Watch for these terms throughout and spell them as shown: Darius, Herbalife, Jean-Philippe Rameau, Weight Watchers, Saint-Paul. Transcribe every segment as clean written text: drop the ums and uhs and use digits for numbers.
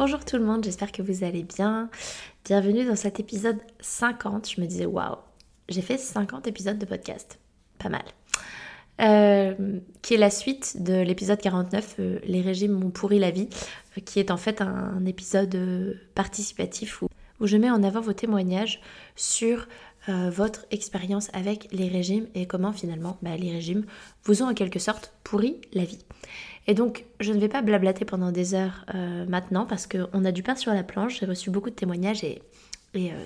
Bonjour tout le monde, j'espère que vous allez bien. Bienvenue dans cet épisode 50. Je me disais waouh, j'ai fait 50 épisodes de podcast, pas mal. Qui est la suite de l'épisode 49, les régimes m'ont pourri la vie, qui est en fait un épisode participatif où je mets en avant vos témoignages sur votre expérience avec les régimes et comment finalement les régimes vous ont en quelque sorte pourri la vie. Et donc je ne vais pas blablater pendant des heures maintenant parce qu'on a du pain sur la planche, j'ai reçu beaucoup de témoignages et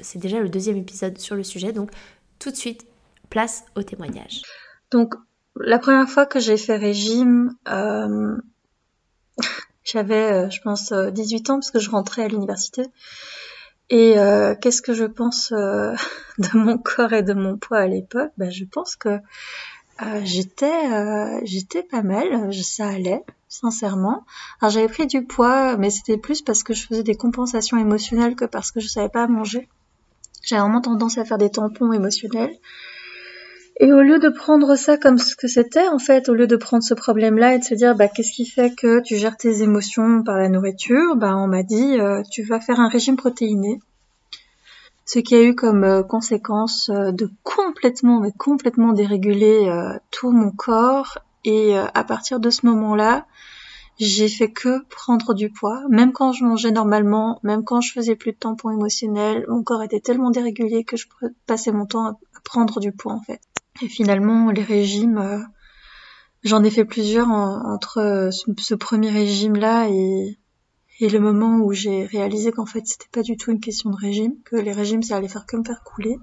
c'est déjà le deuxième épisode sur le sujet, donc tout de suite place aux témoignages. Donc la première fois que j'ai fait régime, j'avais, je pense, 18 ans parce que je rentrais à l'université. Et qu'est-ce que je pense de mon corps et de mon poids à l'époque ? Je pense que j'étais pas mal, ça allait, sincèrement. Alors j'avais pris du poids, mais c'était plus parce que je faisais des compensations émotionnelles que parce que je savais pas manger. J'avais vraiment tendance à faire des tampons émotionnels. Et au lieu de prendre ça comme ce que c'était, en fait, au lieu de prendre ce problème-là et de se dire qu'est-ce qui fait que tu gères tes émotions par la nourriture, on m'a dit tu vas faire un régime protéiné. Ce qui a eu comme conséquence de complètement déréguler tout mon corps. Et à partir de ce moment-là, j'ai fait que prendre du poids. Même quand je mangeais normalement, même quand je faisais plus de tampons émotionnels, mon corps était tellement dérégulé que je passais mon temps à prendre du poids, en fait. Et finalement, les régimes, j'en ai fait plusieurs entre ce premier régime-là et le moment où j'ai réalisé qu'en fait, c'était pas du tout une question de régime, que les régimes, ça allait faire que me faire couler.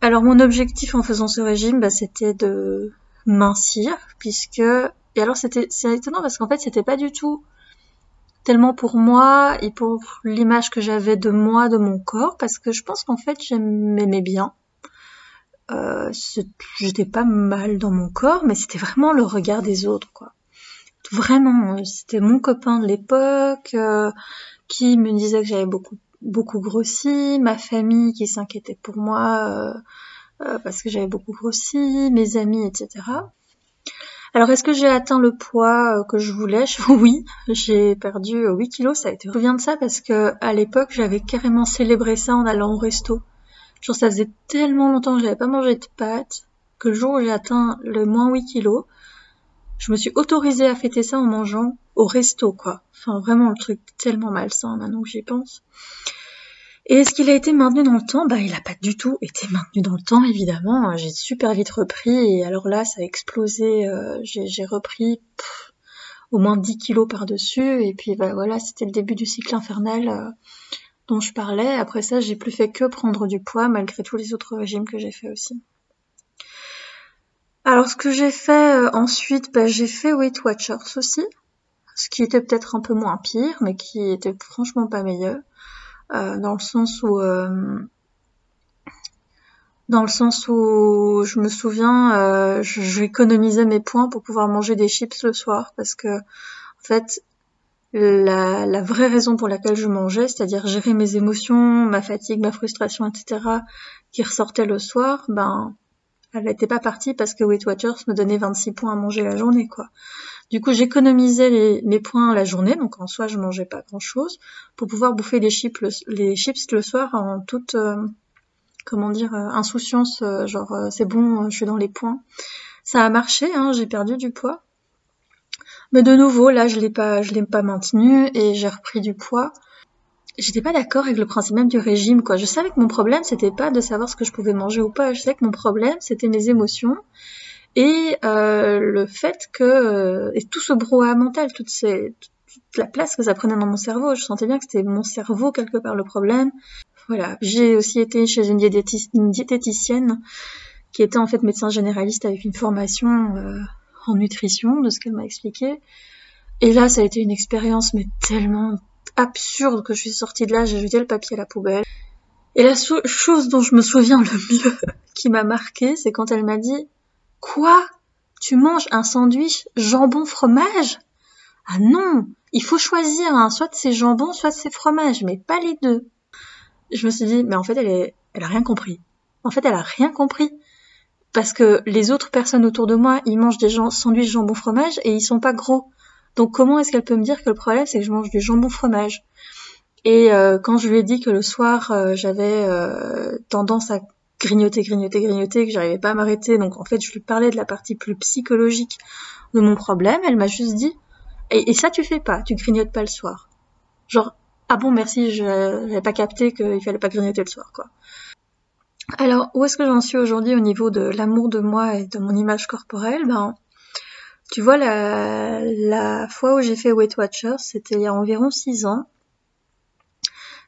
Alors, mon objectif en faisant ce régime, c'était de mincir, puisque... Et alors, c'est étonnant parce qu'en fait, c'était pas du tout tellement pour moi et pour l'image que j'avais de moi, de mon corps, parce que je pense qu'en fait, je m'aimais bien. J'étais pas mal dans mon corps, mais c'était vraiment le regard des autres, quoi. Vraiment, c'était mon copain de l'époque qui me disait que j'avais beaucoup grossi, ma famille qui s'inquiétait pour moi parce que j'avais beaucoup grossi, mes amis, etc. Alors, est-ce que j'ai atteint le poids que je voulais ? Oui, j'ai perdu 8 kilos, ça a été... Je me souviens de ça parce que à l'époque, j'avais carrément célébré ça en allant au resto. Genre, ça faisait tellement longtemps que j'avais pas mangé de pâtes que le jour où j'ai atteint le moins 8 kilos, je me suis autorisée à fêter ça en mangeant au resto, quoi. Enfin, vraiment, le truc tellement malsain, maintenant que j'y pense. Et est-ce qu'il a été maintenu dans le temps ? Il a pas du tout été maintenu dans le temps, évidemment. J'ai super vite repris, et alors là, ça a explosé. J'ai repris au moins 10 kilos par-dessus, et puis voilà, c'était le début du cycle infernal... dont je parlais. Après ça, j'ai plus fait que prendre du poids malgré tous les autres régimes que j'ai fait aussi. Alors ce que j'ai fait ensuite, j'ai fait Weight Watchers aussi, ce qui était peut-être un peu moins pire, mais qui était franchement pas meilleur, dans le sens où je me souviens, j'économisais mes points pour pouvoir manger des chips le soir, parce que en fait la vraie raison pour laquelle je mangeais, c'est-à-dire gérer mes émotions, ma fatigue, ma frustration, etc., qui ressortaient le soir, elle n'était pas partie parce que Weight Watchers me donnait 26 points à manger la journée, quoi. Du coup, j'économisais mes points la journée, donc en soi, je mangeais pas grand-chose, pour pouvoir bouffer les chips le soir en toute, insouciance, c'est bon, je suis dans les points. Ça a marché, j'ai perdu du poids. Mais de nouveau, là, je l'ai pas maintenu et j'ai repris du poids. J'étais pas d'accord avec le principe même du régime, quoi. Je savais que mon problème, c'était pas de savoir ce que je pouvais manger ou pas. Je savais que mon problème, c'était mes émotions et le fait que... et tout ce brouhaha mental, toute la place que ça prenait dans mon cerveau. Je sentais bien que c'était mon cerveau, quelque part, le problème. Voilà. J'ai aussi été chez une diététicienne qui était en fait médecin généraliste avec une formation en nutrition, de ce qu'elle m'a expliqué. Et là, ça a été une expérience, mais tellement... absurde que je suis sortie de là, j'ai jeté le papier à la poubelle. Et la chose dont je me souviens le mieux, qui m'a marquée, c'est quand elle m'a dit « Quoi ? Tu manges un sandwich jambon-fromage ? Ah non ! Il faut choisir, hein, soit c'est jambon, soit c'est fromage, mais pas les deux. » Je me suis dit « Mais en fait, elle a rien compris. En fait, elle a rien compris. » Parce que les autres personnes autour de moi, ils mangent des sandwichs jambon-fromage et ils sont pas gros. Donc comment est-ce qu'elle peut me dire que le problème c'est que je mange du jambon fromage ? Et quand je lui ai dit que le soir j'avais tendance à grignoter, que j'arrivais pas à m'arrêter, donc en fait je lui parlais de la partie plus psychologique de mon problème, elle m'a juste dit et ça tu fais pas, tu grignotes pas le soir. Genre ah bon merci, j'avais pas capté qu'il fallait pas grignoter le soir quoi. Alors où est-ce que j'en suis aujourd'hui au niveau de l'amour de moi et de mon image corporelle ? Ben tu vois, la fois où j'ai fait Weight Watchers, c'était il y a environ 6 ans.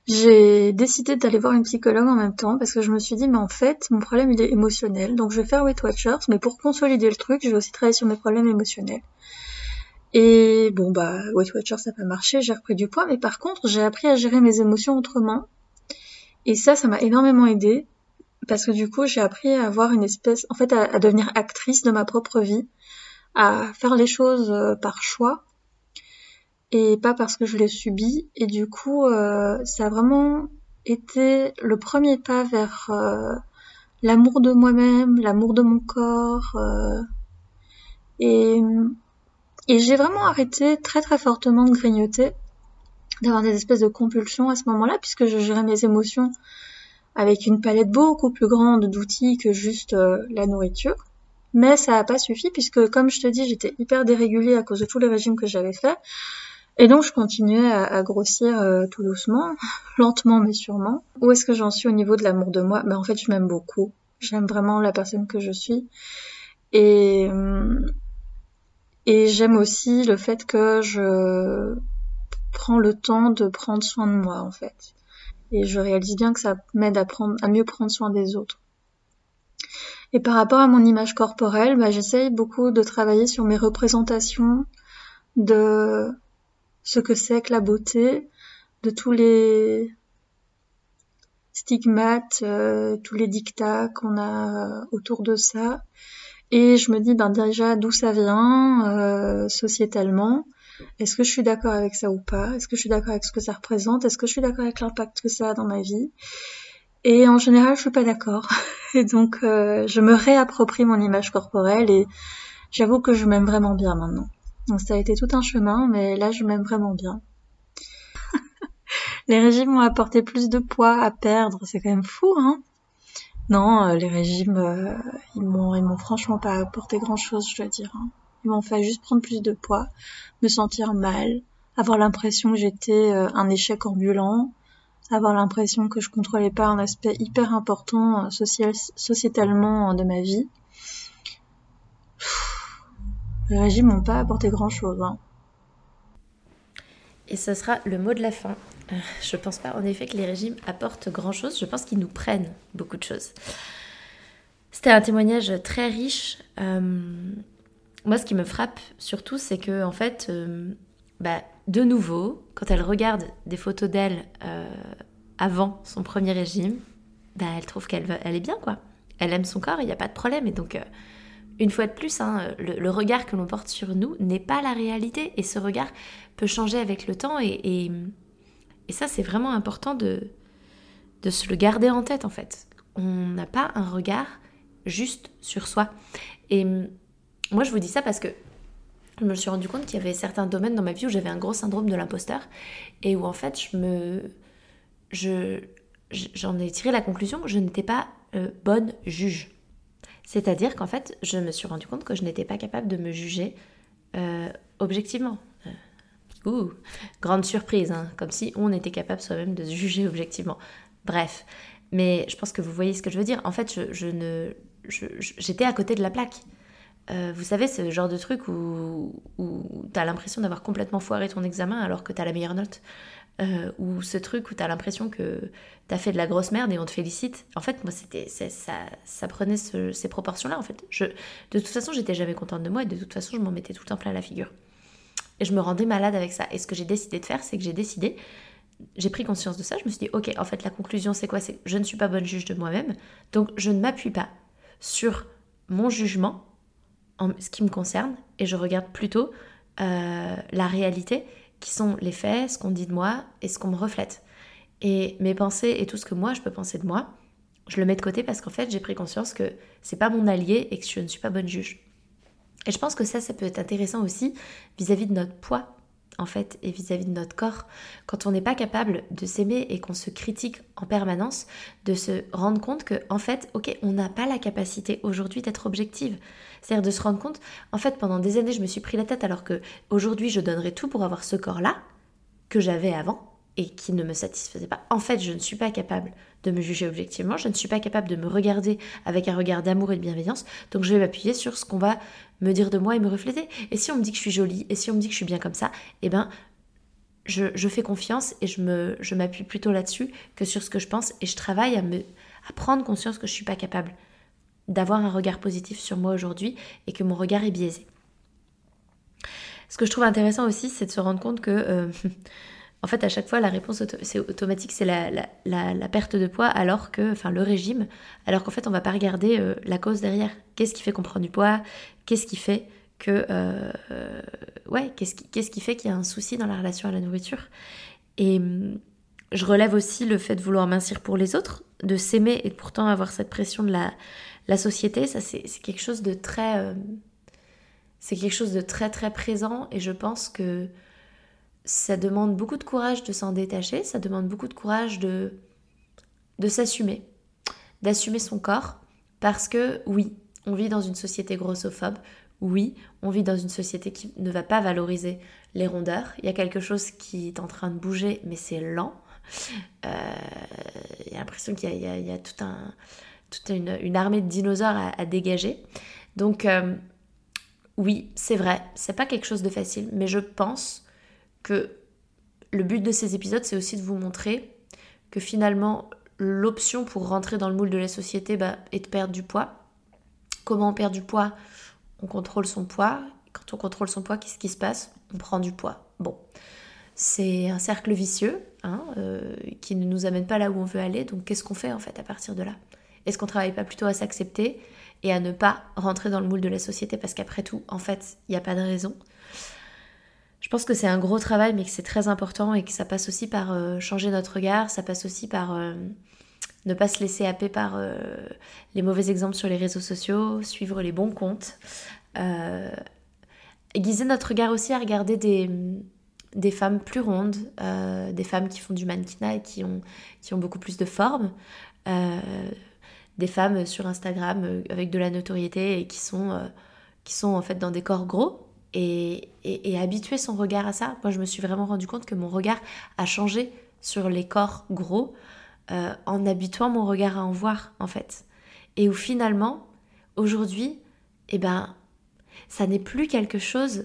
J'ai décidé d'aller voir une psychologue en même temps parce que je me suis dit, mais en fait, mon problème, il est émotionnel. Donc, je vais faire Weight Watchers, mais pour consolider le truc, je vais aussi travailler sur mes problèmes émotionnels. Et bon, bah, Weight Watchers, ça n'a pas marché, j'ai repris du poids. Mais par contre, j'ai appris à gérer mes émotions autrement. Et ça m'a énormément aidée parce que du coup, j'ai appris à avoir une espèce... En fait, à devenir actrice de ma propre vie. À faire les choses par choix et pas parce que je l'ai subi. Et du coup, ça a vraiment été le premier pas vers l'amour de moi-même, l'amour de mon corps. Et j'ai vraiment arrêté très très fortement de grignoter, d'avoir des espèces de compulsions à ce moment-là, puisque je gérais mes émotions avec une palette beaucoup plus grande d'outils que juste la nourriture. Mais ça n'a pas suffi puisque, comme je te dis, j'étais hyper dérégulée à cause de tous les régimes que j'avais fait. Et donc, je continuais à grossir tout doucement, lentement mais sûrement. Où est-ce que j'en suis au niveau de l'amour de moi ? Ben, en fait, je m'aime beaucoup. J'aime vraiment la personne que je suis. Et j'aime aussi le fait que je prends le temps de prendre soin de moi, en fait. Et je réalise bien que ça m'aide à mieux prendre soin des autres. Et par rapport à mon image corporelle, bah, j'essaye beaucoup de travailler sur mes représentations de ce que c'est que la beauté, de tous les stigmates, tous les dictats qu'on a autour de ça. Et je me dis ben, déjà d'où ça vient sociétalement. Est-ce que je suis d'accord avec ça ou pas ? Est-ce que je suis d'accord avec ce que ça représente ? Est-ce que je suis d'accord avec l'impact que ça a dans ma vie ? Et en général, je suis pas d'accord. Et donc, je me réapproprie mon image corporelle et j'avoue que je m'aime vraiment bien maintenant. Donc, ça a été tout un chemin, mais là, je m'aime vraiment bien. Les régimes m'ont apporté plus de poids à perdre. C'est quand même fou, hein ? Non, les régimes, ils m'ont franchement pas apporté grand-chose, je dois dire. Hein. Ils m'ont fait juste prendre plus de poids, me sentir mal, avoir l'impression que j'étais un échec ambulant, avoir l'impression que je contrôlais pas un aspect hyper important sociétalement de ma vie. Les régimes m'ont pas apporté grand chose. Hein. Et ce sera le mot de la fin. Je pense pas en effet que les régimes apportent grand chose, je pense qu'ils nous prennent beaucoup de choses. C'était un témoignage très riche. Moi ce qui me frappe surtout c'est que en fait... de nouveau, quand elle regarde des photos d'elle avant son premier régime, bah, elle trouve qu'elle est bien, quoi. Elle aime son corps, il n'y a pas de problème. Et donc, une fois de plus, hein, le regard que l'on porte sur nous n'est pas la réalité. Et ce regard peut changer avec le temps. Et ça, c'est vraiment important de se le garder en tête, en fait. On n'a pas un regard juste sur soi. Et moi, je vous dis ça parce que je me suis rendu compte qu'il y avait certains domaines dans ma vie où j'avais un gros syndrome de l'imposteur et où en fait j'en ai tiré la conclusion que je n'étais pas bonne juge. C'est-à-dire qu'en fait, je me suis rendu compte que je n'étais pas capable de me juger objectivement. Grande surprise, hein, comme si on était capable soi-même de se juger objectivement. Bref, mais je pense que vous voyez ce que je veux dire. En fait, j'étais à côté de la plaque. Vous savez, ce genre de truc où t'as l'impression d'avoir complètement foiré ton examen alors que t'as la meilleure note. Ou ce truc où t'as l'impression que t'as fait de la grosse merde et on te félicite. En fait, moi, ça prenait ces proportions-là, en fait. De toute façon, j'étais jamais contente de moi et de toute façon, je m'en mettais tout le temps plein la figure. Et je me rendais malade avec ça. Et ce que j'ai décidé de faire, c'est que j'ai pris conscience de ça. Je me suis dit, ok, en fait, la conclusion, c'est quoi ? C'est que je ne suis pas bonne juge de moi-même, donc je ne m'appuie pas sur mon jugement en ce qui me concerne et je regarde plutôt la réalité qui sont les faits, ce qu'on dit de moi et ce qu'on me reflète. Et mes pensées et tout ce que moi je peux penser de moi, je le mets de côté parce qu'en fait j'ai pris conscience que c'est pas mon allié et que je ne suis pas bonne juge. Et je pense que ça peut être intéressant aussi vis-à-vis de notre poids en fait et vis-à-vis de notre corps. Quand on n'est pas capable de s'aimer et qu'on se critique en permanence, de se rendre compte que en fait, ok, on n'a pas la capacité aujourd'hui d'être objective. C'est-à-dire de se rendre compte, en fait, pendant des années, je me suis pris la tête alors que aujourd'hui, je donnerais tout pour avoir ce corps-là que j'avais avant et qui ne me satisfaisait pas. En fait, je ne suis pas capable de me juger objectivement, je ne suis pas capable de me regarder avec un regard d'amour et de bienveillance, donc je vais m'appuyer sur ce qu'on va me dire de moi et me refléter. Et si on me dit que je suis jolie, et si on me dit que je suis bien comme ça, eh ben, je fais confiance et je m'appuie plutôt là-dessus que sur ce que je pense et je travaille à prendre conscience que je ne suis pas capable d'avoir un regard positif sur moi aujourd'hui et que mon regard est biaisé. Ce que je trouve intéressant aussi, c'est de se rendre compte que, en fait, à chaque fois, la réponse c'est automatique, c'est la perte de poids, alors que, enfin, le régime, alors qu'en fait, on ne va pas regarder la cause derrière. Qu'est-ce qui fait qu'on prend du poids ? Qu'est-ce qui fait que, qu'est-ce qui fait qu'il y a un souci dans la relation à la nourriture ? Et je relève aussi le fait de vouloir mincir pour les autres, de s'aimer et de pourtant avoir cette pression de la société, ça c'est quelque chose de très... c'est quelque chose de très très présent et je pense que ça demande beaucoup de courage de s'en détacher, ça demande beaucoup de courage de s'assumer, d'assumer son corps parce que oui, on vit dans une société grossophobe, oui, on vit dans une société qui ne va pas valoriser les rondeurs, il y a quelque chose qui est en train de bouger mais c'est lent, il y a l'impression qu'il y a toute une armée de dinosaures à dégager. Donc oui, c'est vrai, c'est pas quelque chose de facile, mais je pense que le but de ces épisodes, c'est aussi de vous montrer que finalement, l'option pour rentrer dans le moule de la société est de perdre du poids. Comment on perd du poids ? On contrôle son poids. Quand on contrôle son poids, qu'est-ce qui se passe ? On prend du poids. Bon, c'est un cercle vicieux qui ne nous amène pas là où on veut aller, donc qu'est-ce qu'on fait en fait à partir de là ? Est-ce qu'on ne travaille pas plutôt à s'accepter et à ne pas rentrer dans le moule de la société parce qu'après tout, en fait, il n'y a pas de raison. Je pense que c'est un gros travail, mais que c'est très important et que ça passe aussi par changer notre regard, ça passe aussi par ne pas se laisser happer par les mauvais exemples sur les réseaux sociaux, suivre les bons comptes, aiguiser notre regard aussi à regarder des femmes plus rondes, des femmes qui font du mannequinat et qui ont beaucoup plus de forme, des femmes sur Instagram avec de la notoriété et qui sont en fait dans des corps gros et habituer son regard à ça. Moi, je me suis vraiment rendu compte que mon regard a changé sur les corps gros en habituant mon regard à en voir, en fait. Et où finalement, aujourd'hui, ça n'est plus quelque chose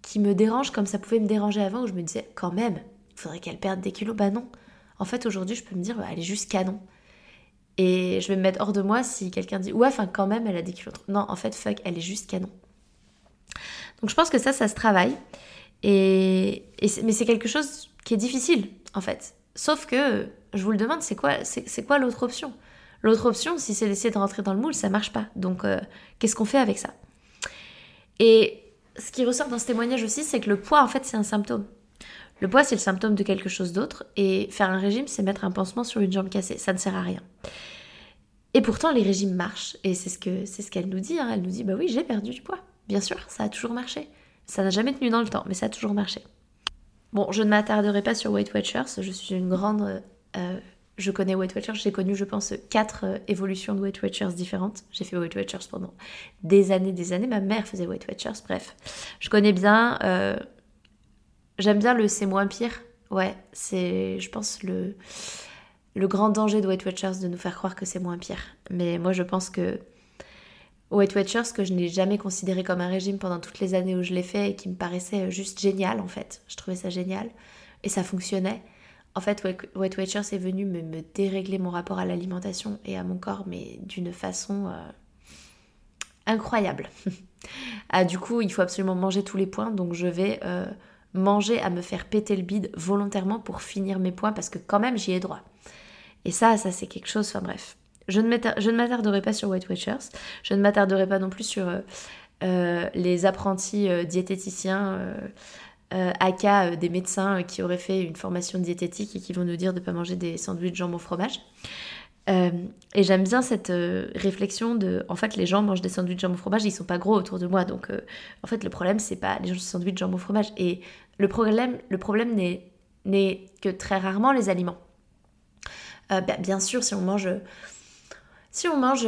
qui me dérange comme ça pouvait me déranger avant, où je me disais, quand même, il faudrait qu'elle perde des kilos. Non. En fait, aujourd'hui, je peux me dire, elle est juste canon. Et je vais me mettre hors de moi si quelqu'un dit « Ouais, enfin quand même, elle a des kilos. » Non, en fait, fuck, elle est juste canon. Donc je pense que ça se travaille. Mais c'est quelque chose qui est difficile, en fait. Sauf que, je vous le demande, c'est quoi l'autre option ? L'autre option, si c'est d'essayer de rentrer dans le moule, ça marche pas. Donc qu'est-ce qu'on fait avec ça ? Et ce qui ressort dans ce témoignage aussi, c'est que le poids, en fait, c'est un symptôme. Le poids, c'est le symptôme de quelque chose d'autre, et faire un régime, c'est mettre un pansement sur une jambe cassée, ça ne sert à rien. Et pourtant, les régimes marchent, et c'est ce qu'elle nous dit, hein. Elle nous dit, oui, j'ai perdu du poids, bien sûr, ça a toujours marché. Ça n'a jamais tenu dans le temps, mais ça a toujours marché. Bon, je ne m'attarderai pas sur Weight Watchers, je suis une grande je connais Weight Watchers, j'ai connu je pense 4 évolutions de Weight Watchers différentes. J'ai fait Weight Watchers pendant des années, ma mère faisait Weight Watchers, bref. Je connais bien, j'aime bien le c'est moins pire, ouais, c'est je pense le grand danger de Weight Watchers de nous faire croire que c'est moins pire. Mais moi je pense que Weight Watchers, que je n'ai jamais considéré comme un régime pendant toutes les années où je l'ai fait et qui me paraissait juste génial en fait, je trouvais ça génial et ça fonctionnait. En fait, Weight Watchers est venu me dérégler mon rapport à l'alimentation et à mon corps, mais d'une façon incroyable. Ah, du coup, il faut absolument manger tous les points, donc je vais manger à me faire péter le bide volontairement pour finir mes points, parce que quand même, j'y ai droit. Et ça c'est quelque chose, enfin bref. Je ne m'attarderai pas sur Weight Watchers, je ne m'attarderai pas non plus sur les apprentis diététiciens... aka des médecins qui auraient fait une formation diététique et qui vont nous dire de ne pas manger des sandwichs jambon fromage. Et j'aime bien cette réflexion de... En fait, les gens mangent des sandwichs jambon fromage, ils ne sont pas gros autour de moi. Donc, en fait, le problème, c'est pas les gens de sandwichs jambon fromage. Et le problème n'est que très rarement les aliments. Bien sûr, si on mange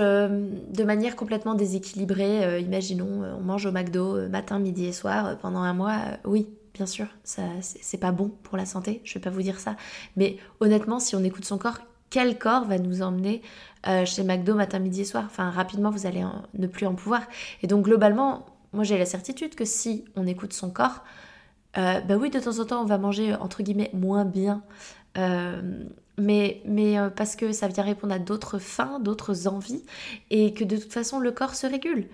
de manière complètement déséquilibrée, imaginons, on mange au McDo matin, midi et soir pendant un mois, oui, bien sûr, ça, c'est pas bon pour la santé, je vais pas vous dire ça. Mais honnêtement, si on écoute son corps, quel corps va nous emmener chez McDo matin, midi et soir ? Enfin, rapidement, vous allez ne plus en pouvoir. Et donc, globalement, moi, j'ai la certitude que si on écoute son corps, bah oui, de temps en temps, on va manger, entre guillemets, moins bien. Mais parce que ça vient répondre à d'autres fins, d'autres envies, et que de toute façon le corps se régule.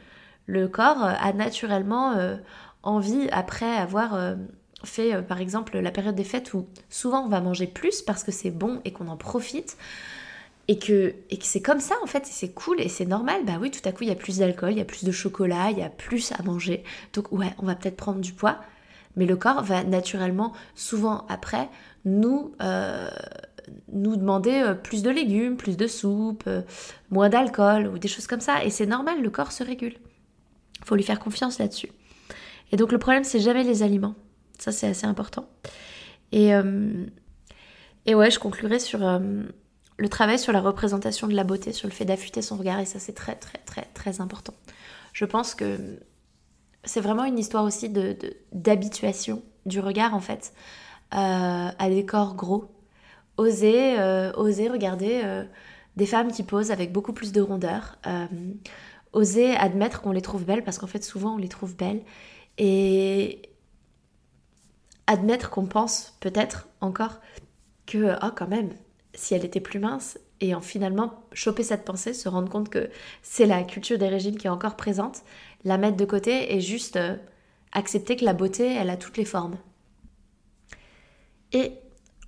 Le corps a naturellement envie, après avoir fait par exemple la période des fêtes où souvent on va manger plus parce que c'est bon et qu'on en profite, et que c'est comme ça en fait, et c'est cool et c'est normal. Bah oui, tout à coup il y a plus d'alcool, il y a plus de chocolat, il y a plus à manger. Donc ouais, on va peut-être prendre du poids, mais le corps va naturellement, souvent après, nous demander plus de légumes, plus de soupe, moins d'alcool ou des choses comme ça. Et c'est normal, le corps se régule. Il faut lui faire confiance là-dessus. Et donc le problème, c'est jamais les aliments. Ça, c'est assez important. Et ouais, je conclurai sur le travail sur la représentation de la beauté, sur le fait d'affûter son regard. Et ça, c'est très, très, très, très important. Je pense que c'est vraiment une histoire aussi d'habituation du regard, en fait, à des corps gros. Oser regarder des femmes qui posent avec beaucoup plus de rondeur. Oser admettre qu'on les trouve belles, parce qu'en fait, souvent, on les trouve belles. Et admettre qu'on pense, peut-être, encore, que, oh, quand même, si elle était plus mince, et en finalement choper cette pensée, se rendre compte que c'est la culture des régimes qui est encore présente, la mettre de côté et juste accepter que la beauté, elle a toutes les formes. Et...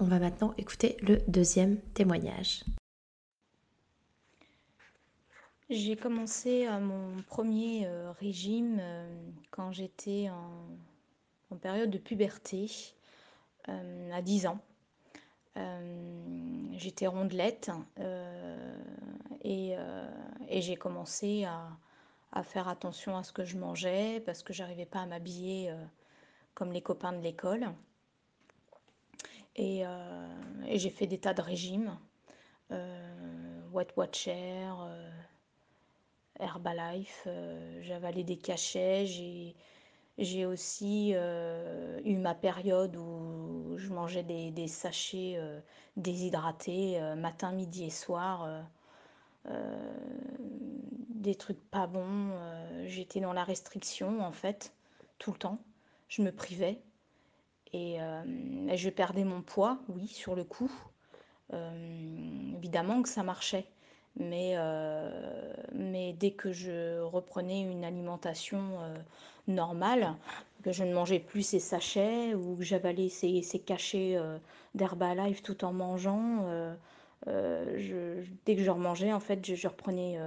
on va maintenant écouter le deuxième témoignage. J'ai commencé mon premier régime quand j'étais en période de puberté, à 10 ans. J'étais rondelette et j'ai commencé à faire attention à ce que je mangeais parce que je n'arrivais pas à m'habiller comme les copains de l'école. Et j'ai fait des tas de régimes, Weight Watchers, Herbalife, j'avalais des cachets, j'ai aussi eu ma période où je mangeais des sachets déshydratés matin, midi et soir, des trucs pas bons, j'étais dans la restriction en fait, tout le temps, je me privais. Et je perdais mon poids, oui, sur le coup. Évidemment que ça marchait. Mais dès que je reprenais une alimentation normale, que je ne mangeais plus ces sachets ou que j'avalais ces cachets d'Herbalife tout en mangeant, dès que je remangeais, en fait, je reprenais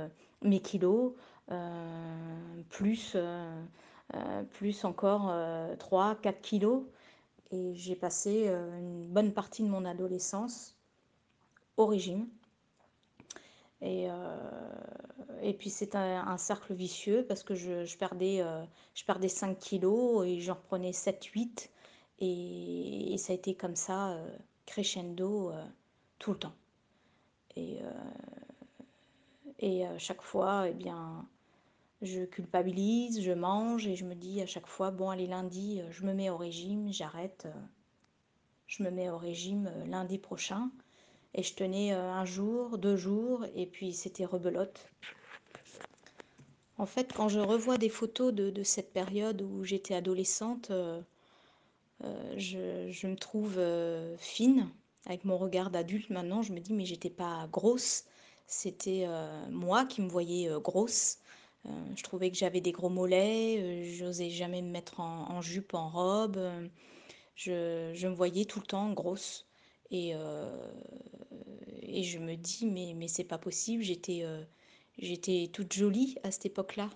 mes kilos, plus encore 3-4 kilos. Et j'ai passé une bonne partie de mon adolescence au régime. Et puis c'est un cercle vicieux parce que je perdais 5 kilos et j'en reprenais 7-8. Et ça a été comme ça, crescendo, tout le temps. Et à chaque fois, eh bien, je culpabilise, je mange et je me dis à chaque fois, bon allez lundi, je me mets au régime, j'arrête, je me mets au régime lundi prochain. Et je tenais un jour, 2 jours, et puis c'était rebelote. En fait, quand je revois des photos de cette période où j'étais adolescente, je me trouve fine. Avec mon regard d'adulte maintenant, je me dis mais j'étais pas grosse. C'était moi qui me voyais grosse. Je trouvais que j'avais des gros mollets, j'osais jamais me mettre en jupe, en robe. Je me voyais tout le temps grosse. Et je me dis mais c'est pas possible, j'étais toute jolie à cette époque-là.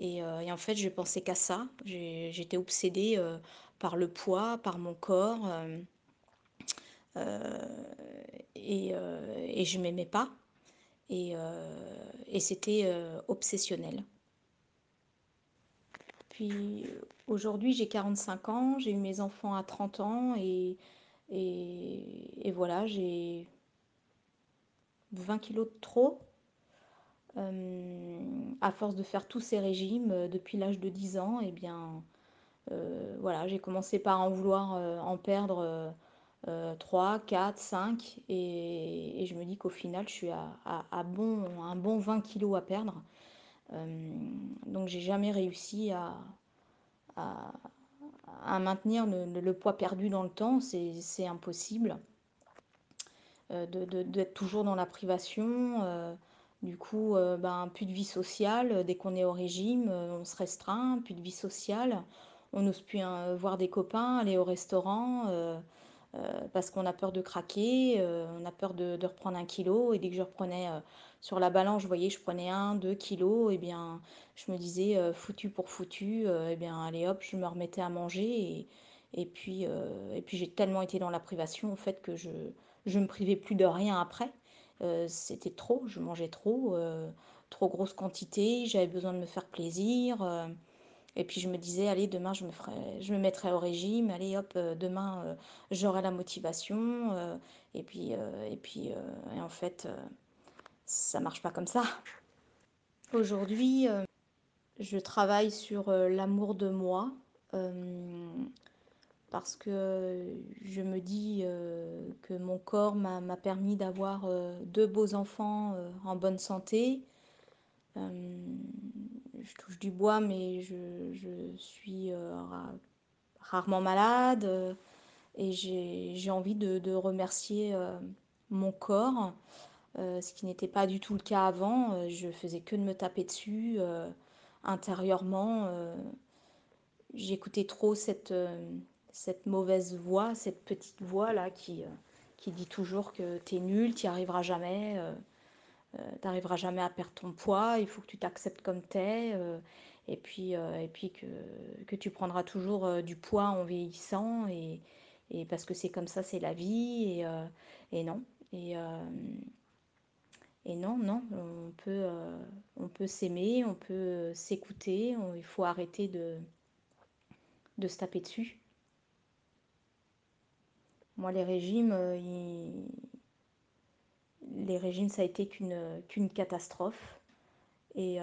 Et en fait, je pensais qu'à ça. J'étais obsédée par le poids, par mon corps. Et je m'aimais pas. Et c'était obsessionnel. Puis aujourd'hui, j'ai 45 ans, j'ai eu mes enfants à 30 ans et voilà, j'ai 20 kilos de trop. À force de faire tous ces régimes depuis l'âge de 10 ans, et eh bien voilà, j'ai commencé par en vouloir en perdre 3, 4, 5 et je me dis qu'au final je suis à un bon 20 kilos à perdre, donc j'ai jamais réussi à maintenir le poids perdu dans le temps, c'est impossible d'être toujours dans la privation, du coup ben, plus de vie sociale, dès qu'on est au régime on se restreint, plus de vie sociale, on n'ose plus voir des copains, aller au restaurant, parce qu'on a peur de craquer, on a peur de reprendre 1 kilo. Et dès que je reprenais sur la balance, je voyais je prenais 1, 2 kilos, et bien je me disais foutu pour foutu, et bien allez hop, je me remettais à manger. Et puis j'ai tellement été dans la privation en fait que je me privais plus de rien après. C'était trop, je mangeais trop, trop grosse quantité, j'avais besoin de me faire plaisir. Et puis je me disais, allez, demain, je me mettrai au régime. Allez, hop, demain, j'aurai la motivation. Et en fait, ça ne marche pas comme ça. Aujourd'hui, je travaille sur l'amour de moi. Parce que je me dis que mon corps m'a permis d'avoir 2 beaux enfants en bonne santé. Je touche du bois, mais je suis rarement malade, et j'ai envie de remercier mon corps, ce qui n'était pas du tout le cas avant. Je faisais que de me taper dessus intérieurement. J'écoutais trop cette mauvaise voix, cette petite voix-là qui dit toujours que t'es nul, t'y arriveras jamais. T'arriveras jamais à perdre ton poids, il faut que tu t'acceptes comme t'es, et puis que tu prendras toujours du poids en vieillissant, et parce que c'est comme ça, c'est la vie, et non. Et non, on peut s'aimer, on peut s'écouter, il faut arrêter de se taper dessus. Moi, les régimes, les régimes, ça a été qu'une catastrophe, et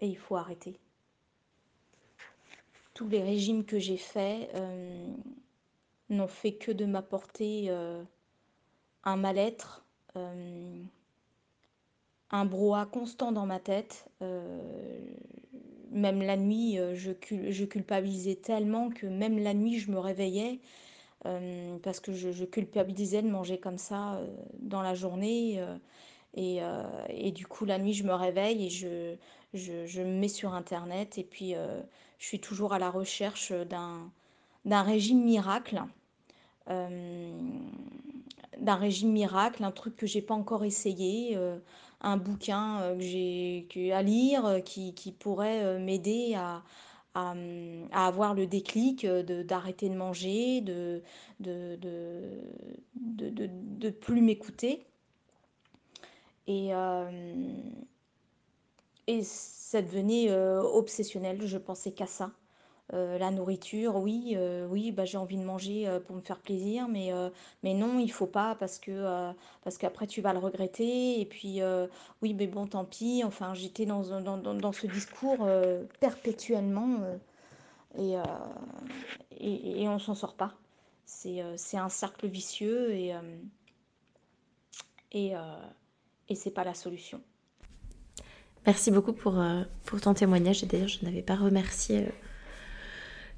il faut arrêter. Tous les régimes que j'ai faits n'ont fait que de m'apporter un mal-être, un brouhaha constant dans ma tête. Même la nuit, je culpabilisais tellement que même la nuit, je me réveillais. Parce que je culpabilisais de manger comme ça dans la journée, et du coup la nuit je me réveille et je me mets sur internet, et puis je suis toujours à la recherche d'un régime miracle, un truc que j'ai pas encore essayé, un bouquin que j'ai à lire qui pourrait m'aider à avoir le déclic d'arrêter de manger, de plus m'écouter. Et ça devenait obsessionnel, je pensais qu'à ça. La nourriture, oui, oui, j'ai envie de manger pour me faire plaisir, mais non, il faut pas parce qu'après tu vas le regretter. Et puis oui, mais bon, tant pis. Enfin, j'étais dans ce discours perpétuellement et, euh, et on s'en sort pas. C'est un cercle vicieux et c'est pas la solution. Merci beaucoup pour ton témoignage. Et d'ailleurs, je n'avais pas remercié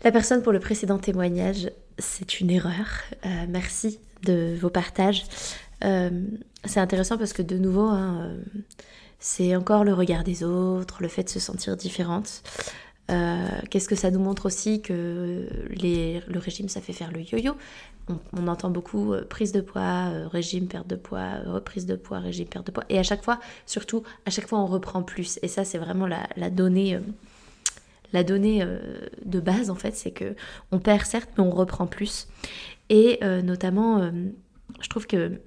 la personne pour le précédent témoignage. C'est une erreur. Merci de vos partages. C'est intéressant parce que de nouveau, c'est encore le regard des autres, le fait de se sentir différente. Qu'est-ce que ça nous montre aussi que le régime, ça fait faire le yo-yo. On entend beaucoup prise de poids, régime, perte de poids, reprise de poids, régime, perte de poids. Et à chaque fois, surtout, à chaque fois, on reprend plus. Et ça, c'est vraiment la donnée de base, en fait. C'est qu'on perd, certes, mais on reprend plus. Et notamment, je trouve que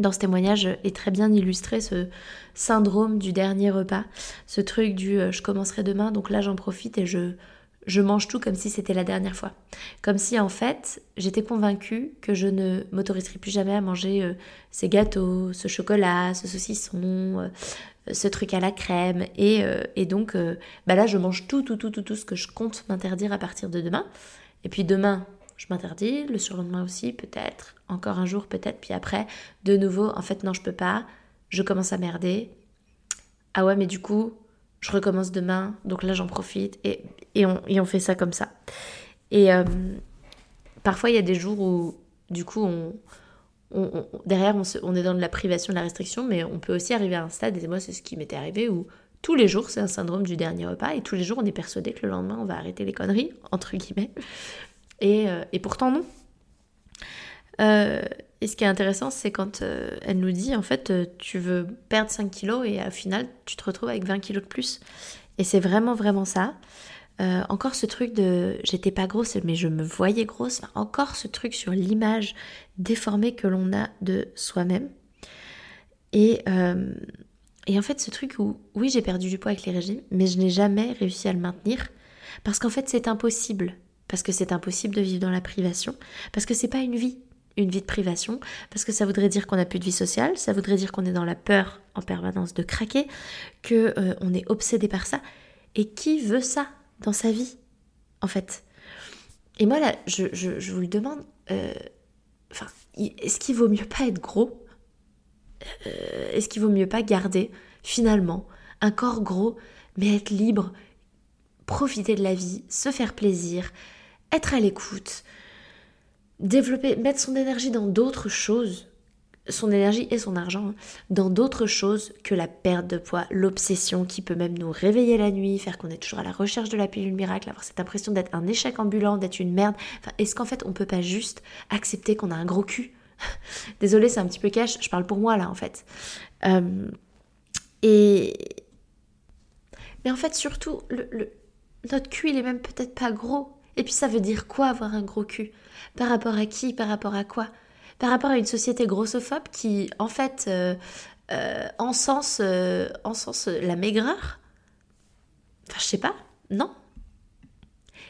dans ce témoignage est très bien illustré ce syndrome du dernier repas, ce truc du je commencerai demain, donc là j'en profite et je mange tout comme si c'était la dernière fois. Comme si en fait j'étais convaincue que je ne m'autoriserais plus jamais à manger ces gâteaux, ce chocolat, ce saucisson, ce truc à la crème et donc là je mange tout ce que je compte m'interdire à partir de demain. Et puis demain je m'interdis, le surlendemain aussi peut-être, encore un jour peut-être, puis après de nouveau en fait non je peux pas, je commence à merder, ah ouais mais du coup je recommence demain, donc là j'en profite et on fait ça comme ça. Et parfois il y a des jours où du coup on est dans de la privation, de la restriction, mais on peut aussi arriver à un stade, et moi c'est ce qui m'était arrivé, où tous les jours c'est un syndrome du dernier repas et tous les jours on est persuadé que le lendemain on va arrêter les conneries, entre guillemets. Et pourtant non. Et ce qui est intéressant, c'est quand elle nous dit, en fait, tu veux perdre 5 kilos et au final, tu te retrouves avec 20 kilos de plus. Et c'est vraiment, vraiment ça. Encore ce truc de j'étais pas grosse, mais je me voyais grosse. Enfin, encore ce truc sur l'image déformée que l'on a de soi-même. Et en fait, ce truc où, oui, j'ai perdu du poids avec les régimes, mais je n'ai jamais réussi à le maintenir parce qu'en fait, c'est impossible. Parce que c'est impossible de vivre dans la privation, parce que c'est pas une vie de privation, parce que ça voudrait dire qu'on n'a plus de vie sociale, ça voudrait dire qu'on est dans la peur en permanence de craquer, que on est obsédé par ça, et qui veut ça dans sa vie, en fait? Et moi là, je vous le demande, est-ce qu'il vaut mieux pas être gros? Est-ce qu'il vaut mieux pas garder, finalement, un corps gros, mais être libre, profiter de la vie, se faire plaisir, être à l'écoute, développer, mettre son énergie dans d'autres choses, son énergie et son argent, dans d'autres choses que la perte de poids, l'obsession qui peut même nous réveiller la nuit, faire qu'on est toujours à la recherche de la pilule miracle, avoir cette impression d'être un échec ambulant, d'être une merde. Enfin, est-ce qu'en fait on peut pas juste accepter qu'on a un gros cul? Désolée, c'est un petit peu cash, je parle pour moi là en fait. Mais en fait surtout, notre cul, il est même peut-être pas gros. Et puis ça veut dire quoi avoir un gros cul? Par rapport à qui? Par rapport à quoi? Par rapport à une société grossophobe qui, en fait, encense la maigreur? Enfin, je sais pas, non.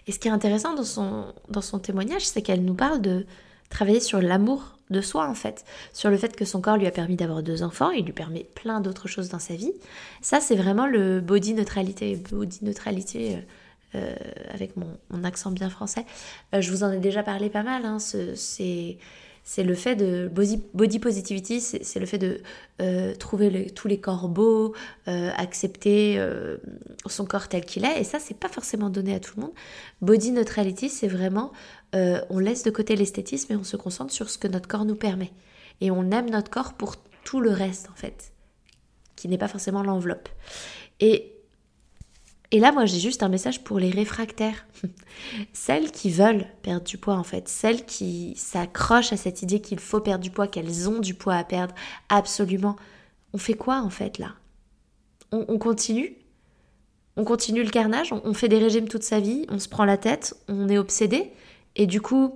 Et ce qui est intéressant dans son témoignage, c'est qu'elle nous parle de travailler sur l'amour de soi, en fait. Sur le fait que son corps lui a permis d'avoir 2 enfants, il lui permet plein d'autres choses dans sa vie. Ça, c'est vraiment le body neutralité. Body neutralité... avec mon accent bien français, je vous en ai déjà parlé pas mal, hein, c'est le fait de body positivity, c'est le fait de trouver tous les corps beaux, accepter son corps tel qu'il est, et ça c'est pas forcément donné à tout le monde. Body neutrality, c'est vraiment on laisse de côté l'esthétisme et on se concentre sur ce que notre corps nous permet, et on aime notre corps pour tout le reste en fait, qui n'est pas forcément l'enveloppe. Et là, moi, j'ai juste un message pour les réfractaires. Celles qui veulent perdre du poids, en fait. Celles qui s'accrochent à cette idée qu'il faut perdre du poids, qu'elles ont du poids à perdre, absolument. On fait quoi, en fait, là ? On continue ? On continue le carnage ? On fait des régimes toute sa vie ? On se prend la tête ? On est obsédé ? Et du coup,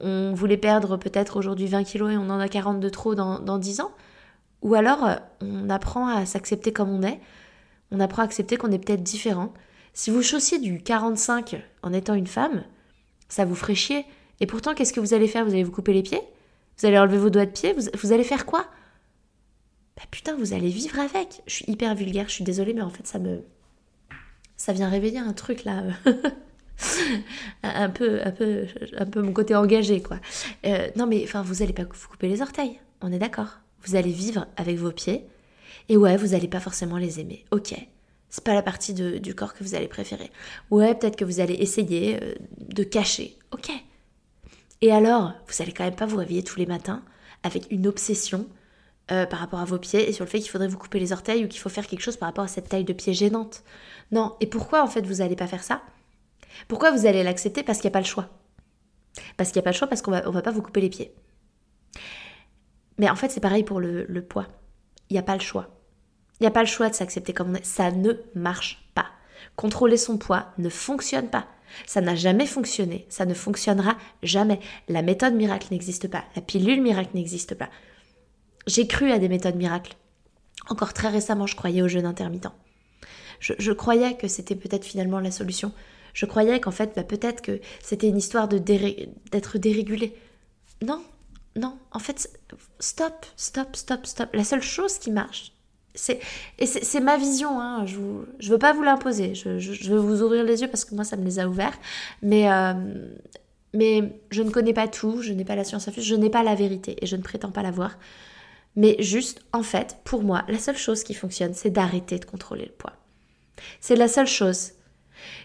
on voulait perdre peut-être aujourd'hui 20 kilos et on en a 40 de trop dans 10 ans ? Ou alors, on apprend à s'accepter comme on est ? On apprend à accepter qu'on est peut-être différent. Si vous chaussiez du 45 en étant une femme, ça vous ferait chier. Et pourtant, qu'est-ce que vous allez faire ? Vous allez vous couper les pieds ? Vous allez enlever vos doigts de pied ? Vous allez faire quoi ? Bah putain, vous allez vivre avec. Je suis hyper vulgaire, je suis désolée, mais en fait, ça vient réveiller un truc là. un peu mon côté engagé, quoi. Non, mais enfin, vous allez pas vous couper les orteils, on est d'accord. Vous allez vivre avec vos pieds, et ouais, vous allez pas forcément les aimer. Ok, c'est pas la partie du corps que vous allez préférer. Ouais, peut-être que vous allez essayer de cacher. Ok. Et alors, vous allez quand même pas vous réveiller tous les matins avec une obsession par rapport à vos pieds et sur le fait qu'il faudrait vous couper les orteils ou qu'il faut faire quelque chose par rapport à cette taille de pied gênante. Non, et pourquoi en fait vous allez pas faire ça ? Pourquoi vous allez l'accepter ? Parce qu'il n'y a pas le choix. Parce qu'il n'y a pas le choix, parce qu'on va pas vous couper les pieds. Mais en fait, c'est pareil pour le poids. Il n'y a pas le choix. Il n'y a pas le choix de s'accepter comme on est. Ça ne marche pas. Contrôler son poids ne fonctionne pas. Ça n'a jamais fonctionné. Ça ne fonctionnera jamais. La méthode miracle n'existe pas. La pilule miracle n'existe pas. J'ai cru à des méthodes miracles. Encore très récemment, je croyais au jeûne intermittent. Je croyais que c'était peut-être finalement la solution. Je croyais qu'en fait, bah, peut-être que c'était une histoire d'être dérégulé. Non, en fait, stop. La seule chose qui marche, c'est ma vision, hein. Je veux pas vous l'imposer, je veux vous ouvrir les yeux parce que moi ça me les a ouverts, mais je ne connais pas tout, je n'ai pas la science infuse, je n'ai pas la vérité et je ne prétends pas l'avoir. Mais juste, en fait, pour moi, la seule chose qui fonctionne, c'est d'arrêter de contrôler le poids. C'est la seule chose